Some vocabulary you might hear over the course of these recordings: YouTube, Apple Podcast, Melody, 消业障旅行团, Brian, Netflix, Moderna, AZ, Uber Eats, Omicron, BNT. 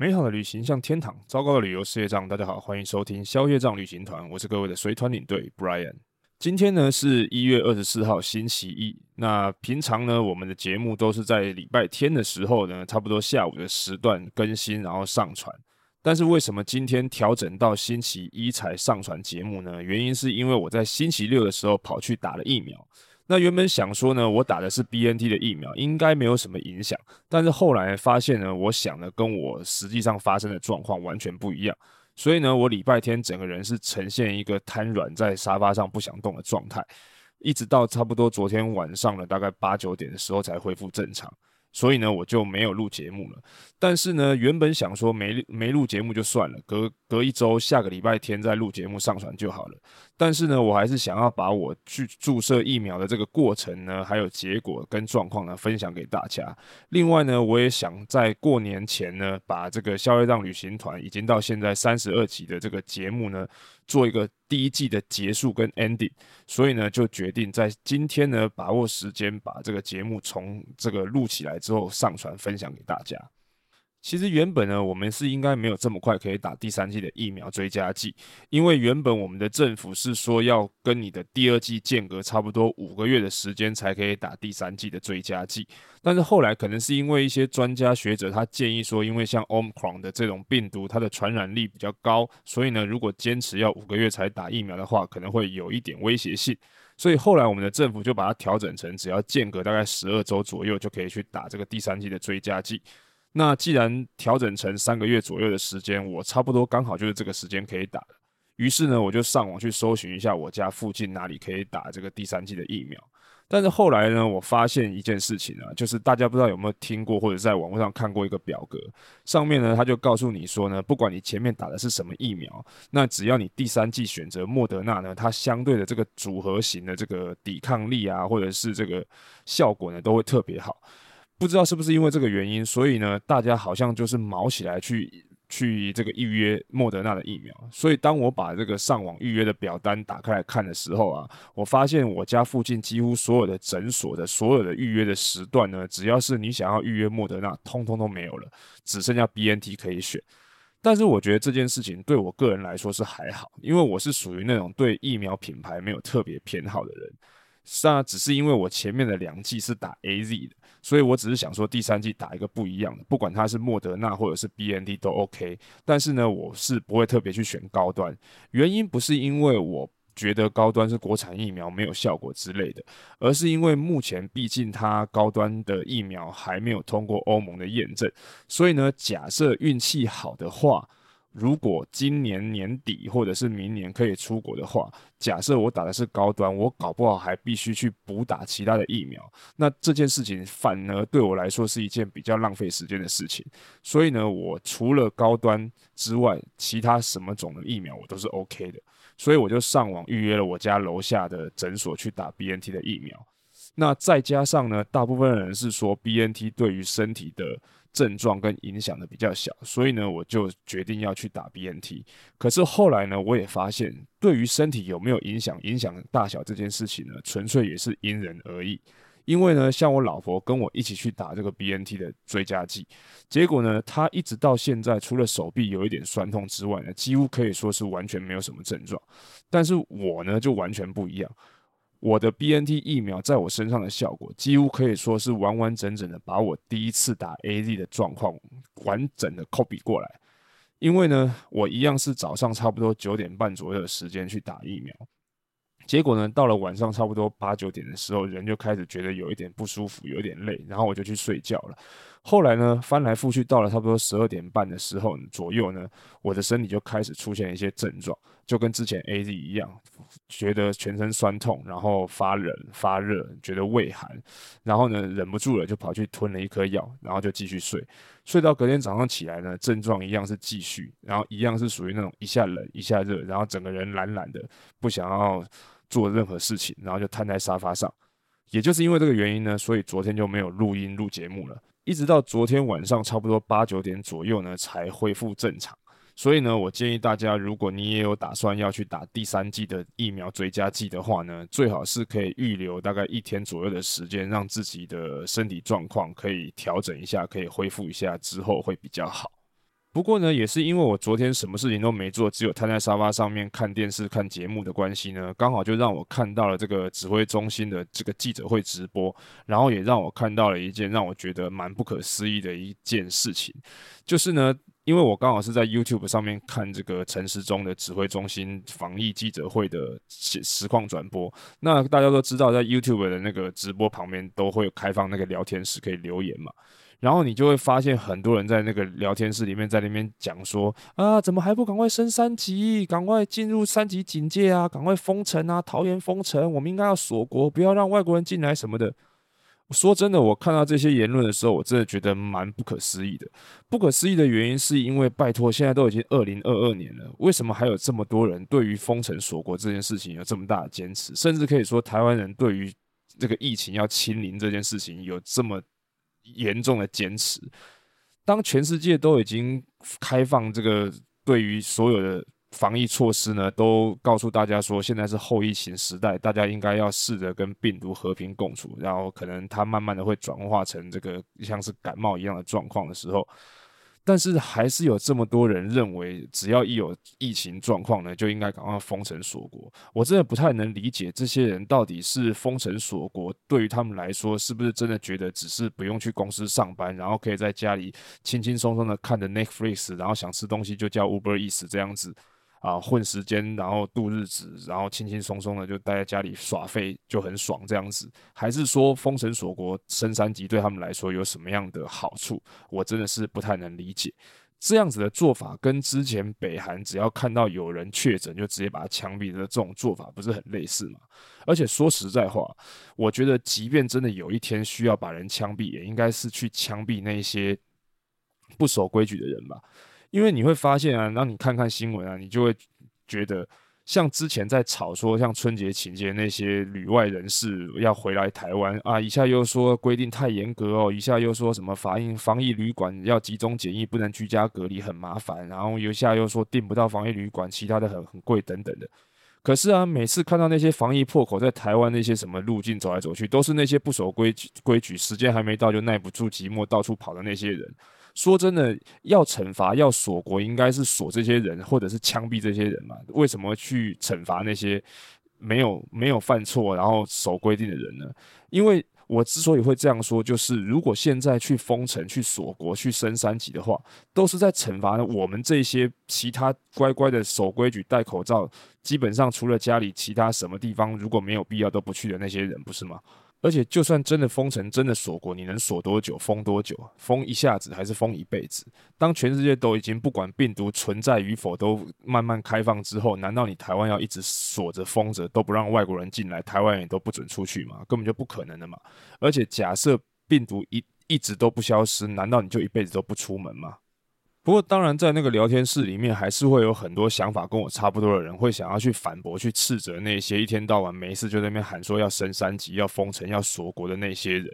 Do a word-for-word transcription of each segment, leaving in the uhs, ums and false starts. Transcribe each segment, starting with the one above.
美好的旅行像天堂，糟糕的旅游是业障。大家好，欢迎收听消业障旅行团，我是各位的随团领队 Brian。 今天呢是一月二十四号星期一，那平常呢我们的节目都是在礼拜天的时候呢差不多下午的时段更新然后上传，但是为什么今天调整到星期一才上传节目呢？原因是因为我在星期六的时候跑去打了疫苗。那原本想说呢，我打的是 B N T 的疫苗，应该没有什么影响。但是后来发现呢，我想的跟我实际上发生的状况完全不一样。所以呢，我礼拜天整个人是呈现一个瘫软在沙发上不想动的状态，一直到差不多昨天晚上了，大概八九点的时候才恢复正常。所以呢，我就没有录节目了。但是呢，原本想说没没录节目就算了，隔隔一周，下个礼拜天再录节目上传就好了。但是呢，我还是想要把我去注射疫苗的这个过程呢，还有结果跟状况呢，分享给大家。另外呢，我也想在过年前呢，把这个消业障旅行团已经到现在三十二集的这个节目呢，做一个第一季的结束跟 ending。所以呢，就决定在今天呢，把握时间把这个节目从这个录起来之后上传分享给大家。其实原本呢，我们是应该没有这么快可以打第三剂的疫苗追加剂，因为原本我们的政府是说要跟你的第二剂间隔差不多五个月的时间才可以打第三剂的追加剂。但是后来可能是因为一些专家学者他建议说，因为像 Omicron 的这种病毒，它的传染力比较高，所以呢，如果坚持要五个月才打疫苗的话，可能会有一点威胁性。所以后来我们的政府就把它调整成，只要间隔大概十二周左右就可以去打这个第三剂的追加剂。那既然调整成三个月左右的时间，我差不多刚好就是这个时间可以打的。于是呢，我就上网去搜寻一下我家附近哪里可以打这个第三剂的疫苗。但是后来呢，我发现一件事情啊，就是大家不知道有没有听过或者在网络上看过一个表格，上面呢他就告诉你说呢，不管你前面打的是什么疫苗，那只要你第三剂选择莫德纳呢，它相对的这个组合型的这个抵抗力啊，或者是这个效果呢，都会特别好。不知道是不是因为这个原因，所以呢，大家好像就是卯起来去去这个预约莫德纳的疫苗。所以当我把这个上网预约的表单打开来看的时候啊，我发现我家附近几乎所有的诊所的所有的预约的时段呢，只要是你想要预约莫德纳，通通都没有了，只剩下 B N T 可以选。但是我觉得这件事情对我个人来说是还好，因为我是属于那种对疫苗品牌没有特别偏好的人。那只是因为我前面的两剂是打 A Z 的，所以我只是想说第三剂打一个不一样的，不管它是莫德纳或者是 B N T 都 OK。 但是呢，我是不会特别去选高端，原因不是因为我觉得高端是国产疫苗没有效果之类的，而是因为目前毕竟它高端的疫苗还没有通过欧盟的验证，所以呢，假设运气好的话，如果今年年底或者是明年可以出国的话，假设我打的是高端，我搞不好还必须去补打其他的疫苗，那这件事情反而对我来说是一件比较浪费时间的事情。所以呢，我除了高端之外，其他什么种的疫苗我都是 OK 的，所以我就上网预约了我家楼下的诊所去打 B N T 的疫苗。那再加上呢，大部分人是说 B N T 对于身体的症状跟影响的比较小，所以呢，我就决定要去打 B N T。 可是后来呢，我也发现对于身体有没有影响、影响大小这件事情呢，纯粹也是因人而异。因为呢，像我老婆跟我一起去打这个 B N T 的追加剂，结果呢，她一直到现在除了手臂有一点酸痛之外呢，几乎可以说是完全没有什么症状。但是我呢，就完全不一样。我的 B N T 疫苗在我身上的效果，几乎可以说是完完整整的把我第一次打 A Z 的状况完整的 copy 过来。因为呢，我一样是早上差不多九点半左右的时间去打疫苗，结果呢，到了晚上差不多八九点的时候，人就开始觉得有一点不舒服，有点累，然后我就去睡觉了。后来呢，翻来覆去到了差不多十二点半的时候左右呢，我的身体就开始出现一些症状，就跟之前 A Z 一样，觉得全身酸痛，然后发冷发热，觉得胃寒，然后呢，忍不住了就跑去吞了一颗药，然后就继续睡，睡到隔天早上起来呢，症状一样是继续，然后一样是属于那种一下冷一下热，然后整个人懒懒的，不想要做任何事情，然后就瘫在沙发上。也就是因为这个原因呢，所以昨天就没有录音录节目了，一直到昨天晚上差不多八九点左右呢，才恢复正常。所以呢，我建议大家，如果你也有打算要去打第三剂的疫苗追加剂的话呢，最好是可以预留大概一天左右的时间，让自己的身体状况可以调整一下，可以恢复一下之后会比较好。不过呢，也是因为我昨天什么事情都没做，只有瘫在沙发上面看电视看节目的关系呢，刚好就让我看到了这个指挥中心的这个记者会直播，然后也让我看到了一件让我觉得蛮不可思议的一件事情，就是呢，因为我刚好是在 YouTube 上面看这个陈时中的指挥中心防疫记者会的实况转播。那大家都知道，在 YouTube 的那个直播旁边都会有开放那个聊天室可以留言嘛。然后你就会发现很多人在那个聊天室里面在那边讲说啊，怎么还不赶快升三级，赶快进入三级警戒啊，赶快封城啊，桃园封城，我们应该要锁国，不要让外国人进来什么的。说真的，我看到这些言论的时候，我真的觉得蛮不可思议的。不可思议的原因是因为，拜托，现在都已经二零二二年了，为什么还有这么多人对于封城锁国这件事情有这么大的坚持？甚至可以说，台湾人对于这个疫情要清零这件事情有这么严重的坚持。当全世界都已经开放这个对于所有的防疫措施呢，都告诉大家说现在是后疫情时代，大家应该要试着跟病毒和平共处，然后可能它慢慢的会转化成这个像是感冒一样的状况的时候，但是还是有这么多人认为只要一有疫情状况呢，就应该赶快封城锁国。我真的不太能理解这些人到底是封城锁国对于他们来说是不是真的觉得只是不用去公司上班，然后可以在家里轻轻松松的看着 Netflix， 然后想吃东西就叫 Uber Eats 这样子啊，混时间，然后度日子，然后轻轻松松的就待在家里耍废就很爽这样子，还是说封城锁国升三级对他们来说有什么样的好处？我真的是不太能理解。这样子的做法跟之前北韩只要看到有人确诊就直接把他枪毙的这种做法不是很类似吗？而且说实在话，我觉得即便真的有一天需要把人枪毙，也应该是去枪毙那些不守规矩的人吧。因为你会发现啊，当你看看新闻啊，你就会觉得像之前在吵说像春节期间那些旅外人士要回来台湾啊，一下又说规定太严格哦，一下又说什么防疫防疫旅馆要集中检疫，不能居家隔离很麻烦，然后一下又说订不到防疫旅馆，其他的很很贵等等的。可是啊，每次看到那些防疫破口在台湾那些什么路径走来走去，都是那些不守规矩规矩时间还没到就耐不住寂寞到处跑的那些人。说真的，要惩罚要锁国，应该是锁这些人，或者是枪毙这些人嘛？为什么去惩罚那些没有没有犯错然后守规定的人呢？因为我之所以会这样说，就是如果现在去封城、去锁国、去升三级的话，都是在惩罚我们这些其他乖乖的守规矩、戴口罩，基本上除了家里，其他什么地方如果没有必要都不去的那些人，不是吗？而且就算真的封城真的锁国，你能锁多久封多久？封一下子还是封一辈子？当全世界都已经不管病毒存在与否都慢慢开放之后，难道你台湾要一直锁着封着都不让外国人进来，台湾也都不准出去吗？根本就不可能的嘛。而且假设病毒 一, 一直都不消失，难道你就一辈子都不出门吗？不过当然在那个聊天室里面还是会有很多想法跟我差不多的人会想要去反驳去斥责那些一天到晚没事就在那边喊说要升三级要封城要锁国的那些人。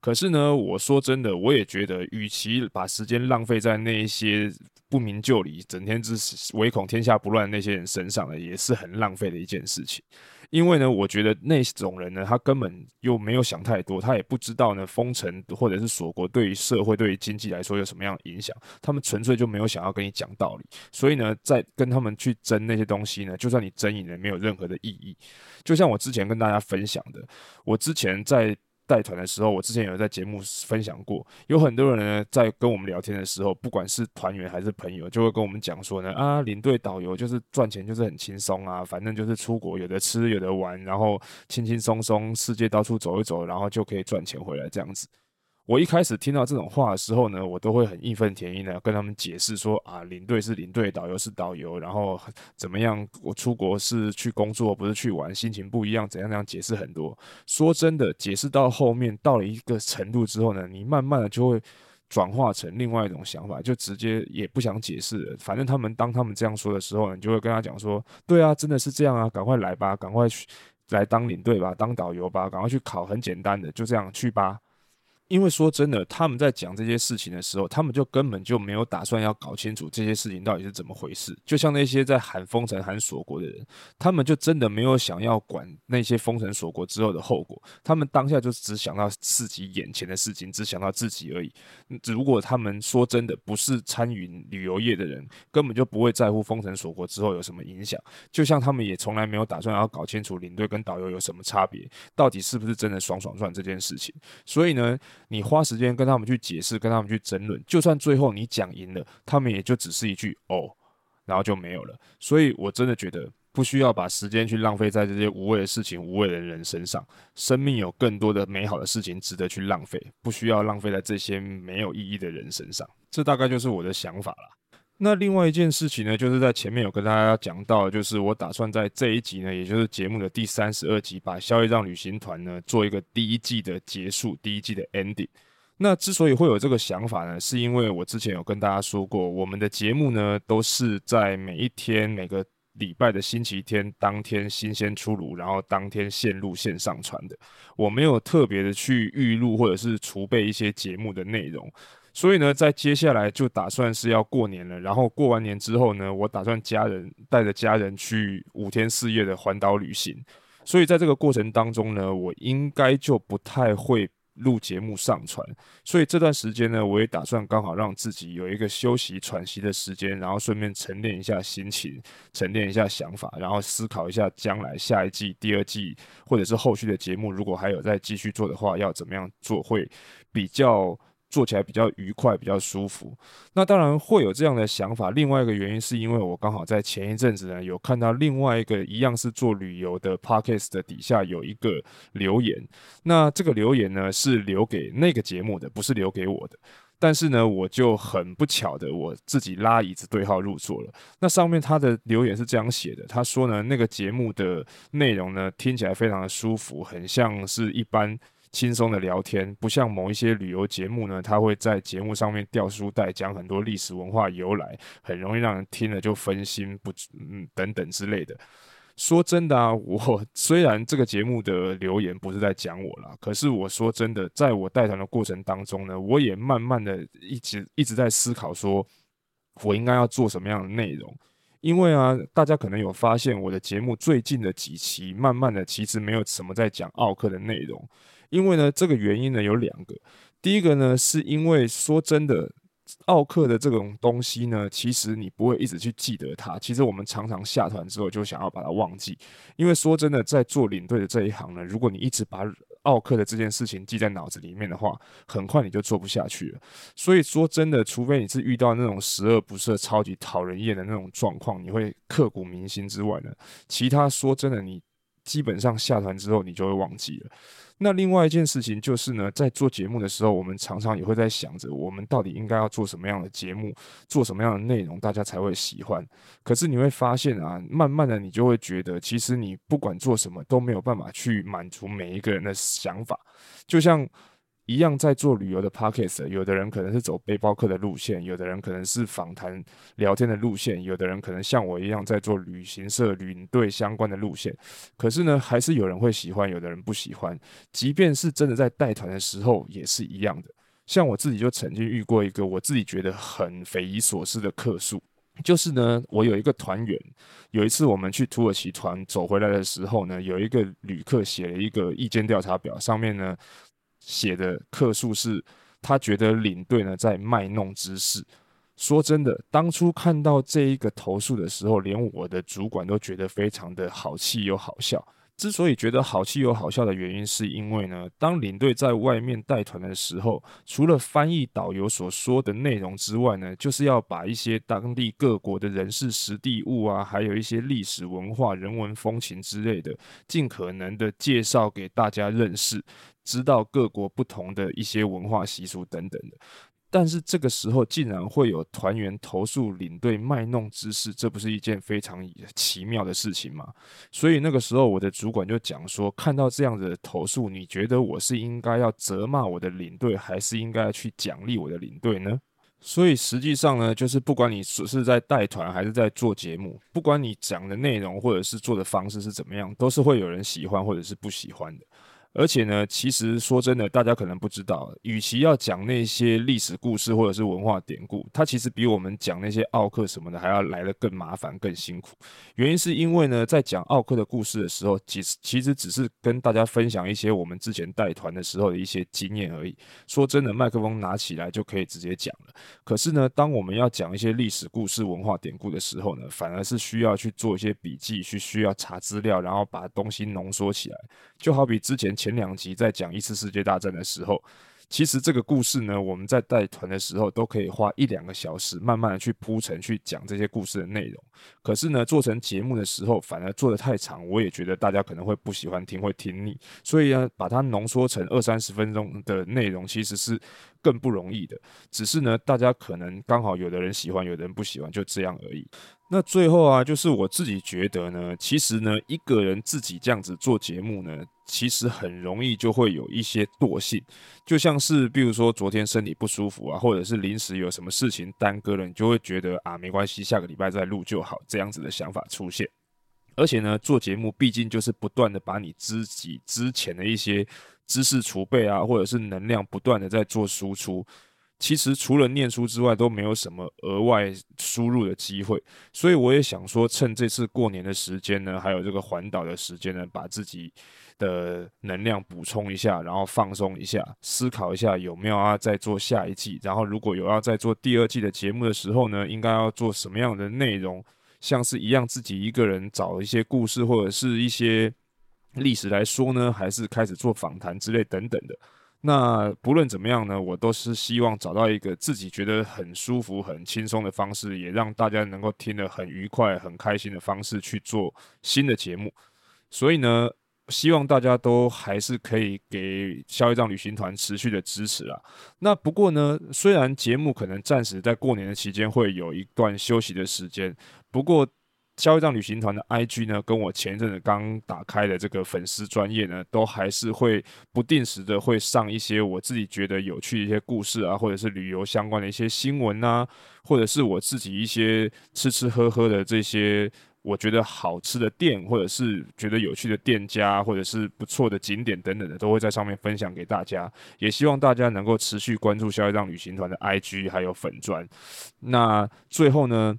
可是呢，我说真的，我也觉得与其把时间浪费在那一些不明就里整天只唯恐天下不乱的那些人身上呢，也是很浪费的一件事情。因为呢，我觉得那种人呢，他根本又没有想太多，他也不知道呢封城或者是锁国对于社会对于经济来说有什么样的影响，他们纯粹就没有想要跟你讲道理，所以呢，在跟他们去争那些东西呢，就算你争赢了，没有任何的意义。就像我之前跟大家分享的，我之前在带团的时候，我之前有在节目分享过，有很多人呢在跟我们聊天的时候，不管是团员还是朋友，就会跟我们讲说呢，啊，领队导游就是赚钱就是很轻松啊，反正就是出国有的吃有的玩，然后轻轻松松世界到处走一走，然后就可以赚钱回来这样子。我一开始听到这种话的时候呢，我都会很义愤填膺的跟他们解释说啊，领队是领队，导游是导游，然后怎么样，我出国是去工作，不是去玩，心情不一样，怎样怎样，解释很多。说真的，解释到后面到了一个程度之后呢，你慢慢的就会转化成另外一种想法，就直接也不想解释了。反正他们当他们这样说的时候呢，你就会跟他讲说，对啊，真的是这样啊，赶快来吧，赶快去来当领队吧，当导游吧，赶快去考，很简单的，就这样去吧。因为说真的，他们在讲这些事情的时候，他们就根本就没有打算要搞清楚这些事情到底是怎么回事。就像那些在喊封城喊锁国的人，他们就真的没有想要管那些封城锁国之后的后果，他们当下就只想到自己眼前的事情，只想到自己而已。如果他们说真的不是参与旅游业的人，根本就不会在乎封城锁国之后有什么影响。就像他们也从来没有打算要搞清楚领队跟导游有什么差别，到底是不是真的爽爽赚这件事情。所以呢，你花时间跟他们去解释，跟他们去争论，就算最后你讲赢了，他们也就只是一句哦，然后就没有了。所以我真的觉得不需要把时间去浪费在这些无谓的事情、无谓的人身上。生命有更多的美好的事情值得去浪费，不需要浪费在这些没有意义的人身上。这大概就是我的想法啦。那另外一件事情呢，就是在前面有跟大家讲到，就是我打算在这一集呢，也就是节目的第三十二集，把消业障旅行团呢做一个第一季的结束，第一季的 ending。那之所以会有这个想法呢，是因为我之前有跟大家说过，我们的节目呢都是在每一天每个礼拜的星期天当天新鲜出炉，然后当天现录现上传的，我没有特别的去预录或者是储备一些节目的内容。所以呢，在接下来就打算是要过年了，然后过完年之后呢，我打算家人带着家人去五天四夜的环岛旅行。所以在这个过程当中呢，我应该就不太会录节目上传，所以这段时间呢，我也打算刚好让自己有一个休息喘息的时间，然后顺便沉淀一下心情，沉淀一下想法，然后思考一下将来下一季、第二季或者是后续的节目，如果还有再继续做的话，要怎么样做会比较做起来比较愉快，比较舒服。那当然会有这样的想法，另外一个原因是因为我刚好在前一阵子呢，有看到另外一个一样是做旅游的 podcast 的底下有一个留言，那这个留言呢是留给那个节目的，不是留给我的。但是呢，我就很不巧的我自己拉椅子对号入座了。那上面他的留言是这样写的，他说呢，那个节目的内容呢听起来非常的舒服，很像是一般轻松的聊天，不像某一些旅游节目呢，他会在节目上面掉书袋，讲很多历史文化由来，很容易让人听了就分心不、嗯、等等之类的。说真的啊，我虽然这个节目的留言不是在讲我啦，可是我说真的，在我带团的过程当中呢，我也慢慢的一直一直在思考说，我应该要做什么样的内容。因为啊，大家可能有发现我的节目最近的几期，慢慢的其实没有什么在讲奥克的内容。因为呢，这个原因呢有两个。第一个呢，是因为说真的，奥克的这种东西呢，其实你不会一直去记得它。其实我们常常下团之后就想要把它忘记，因为说真的，在做领队的这一行呢，如果你一直把奥克的这件事情记在脑子里面的话，很快你就做不下去了。所以说真的，除非你是遇到那种十恶不赦、超级讨人厌的那种状况，你会刻骨铭心之外呢，其他说真的，你基本上下团之后你就会忘记了。那另外一件事情就是呢，在做节目的时候，我们常常也会在想着，我们到底应该要做什么样的节目，做什么样的内容，大家才会喜欢。可是你会发现啊，慢慢的你就会觉得，其实你不管做什么都没有办法去满足每一个人的想法。就像一样在做旅游的 podcast， 有的人可能是走背包客的路线，有的人可能是访谈聊天的路线，有的人可能像我一样在做旅行社领队相关的路线。可是呢，还是有人会喜欢，有的人不喜欢。即便是真的在带团的时候也是一样的。像我自己就曾经遇过一个我自己觉得很匪夷所思的客诉，就是呢，我有一个团员，有一次我们去土耳其团走回来的时候呢，有一个旅客写了一个意见调查表，上面呢写的客诉是他觉得领队呢在卖弄知识。说真的，当初看到这一个投诉的时候，连我的主管都觉得非常的好气又好笑。之所以觉得好气又好笑的原因，是因为呢，当领队在外面带团的时候，除了翻译导游所说的内容之外呢，就是要把一些当地各国的人事、时地物啊，还有一些历史文化、人文风情之类的，尽可能的介绍给大家认识，知道各国不同的一些文化习俗等等的。但是这个时候竟然会有团员投诉领队卖弄知识，这不是一件非常奇妙的事情吗？所以那个时候我的主管就讲说，看到这样的投诉，你觉得我是应该要责骂我的领队，还是应该去奖励我的领队呢？所以实际上呢，就是不管你是在带团还是在做节目，不管你讲的内容或者是做的方式是怎么样，都是会有人喜欢或者是不喜欢的。而且呢，其实说真的，大家可能不知道，与其要讲那些历史故事或者是文化典故，它其实比我们讲那些奥克什么的还要来得更麻烦、更辛苦。原因是因为呢，在讲奥克的故事的时候，其实只是跟大家分享一些我们之前带团的时候的一些经验而已。说真的，麦克风拿起来就可以直接讲了。可是呢，当我们要讲一些历史故事、文化典故的时候呢，反而是需要去做一些笔记，去需要查资料，然后把东西浓缩起来。就好比之前。前两集在讲一次世界大战的时候，其实这个故事呢，我们在带团的时候都可以花一两个小时，慢慢的去铺陈，去讲这些故事的内容。可是呢，做成节目的时候，反而做得太长，我也觉得大家可能会不喜欢听，会听腻。所以呢，把它浓缩成二三十分钟的内容，其实是更不容易的。只是呢，大家可能刚好有的人喜欢，有的人不喜欢，就这样而已。那最后啊，就是我自己觉得呢，其实呢，一个人自己这样子做节目呢，其实很容易就会有一些惰性，就像是比如说昨天身体不舒服啊，或者是临时有什么事情耽搁了，你就会觉得啊，没关系，下个礼拜再录就好，这样子的想法出现。而且呢，做节目毕竟就是不断的把你自己之前的一些知识储备啊，或者是能量不断的在做输出。其实除了念书之外都没有什么额外输入的机会，所以我也想说趁这次过年的时间呢，还有这个环岛的时间呢，把自己的能量补充一下，然后放松一下，思考一下有没有要再做下一季，然后如果有要再做第二季的节目的时候呢，应该要做什么样的内容，像是一样自己一个人找一些故事或者是一些历史来说呢，还是开始做访谈之类等等的。那不论怎么样呢，我都是希望找到一个自己觉得很舒服很轻松的方式，也让大家能够听得很愉快很开心的方式去做新的节目。所以呢，希望大家都还是可以给消业障旅行团持续的支持啦。那不过呢，虽然节目可能暂时在过年的期间会有一段休息的时间，不过消业障旅行团的 I G 呢，跟我前一阵子刚打开的这个粉丝专页呢，都还是会不定时的会上一些我自己觉得有趣的一些故事啊，或者是旅游相关的一些新闻啊，或者是我自己一些吃吃喝喝的这些我觉得好吃的店，或者是觉得有趣的店家，或者是不错的景点等等的，都会在上面分享给大家。也希望大家能够持续关注消业障旅行团的 I G 还有粉专。那最后呢，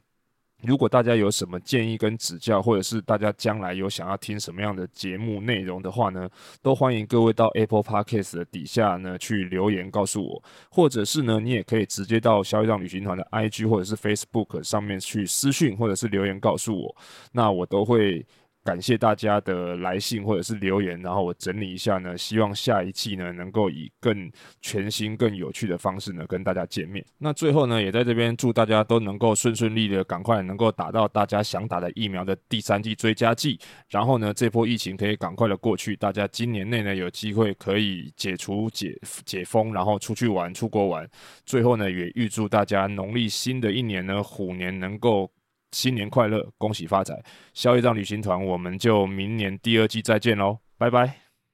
如果大家有什么建议跟指教，或者是大家将来有想要听什么样的节目内容的话呢，都欢迎各位到 Apple Podcast 的底下呢去留言告诉我，或者是呢你也可以直接到消业障旅行团的 I G 或者是 Facebook 上面去私讯或者是留言告诉我，那我都会感谢大家的来信或者是留言，然后我整理一下呢，希望下一季呢能够以更全新更有趣的方式呢跟大家见面。那最后呢，也在这边祝大家都能够顺顺利利的赶快能够打到大家想打的疫苗的第三剂追加剂，然后呢这波疫情可以赶快的过去，大家今年内呢有机会可以解除 解, 解封，然后出去玩出国玩。最后呢，也预祝大家农历新的一年呢，虎年能够新年快乐，恭喜发财！消业障旅行团，我们就明年第二季再见喽，拜拜。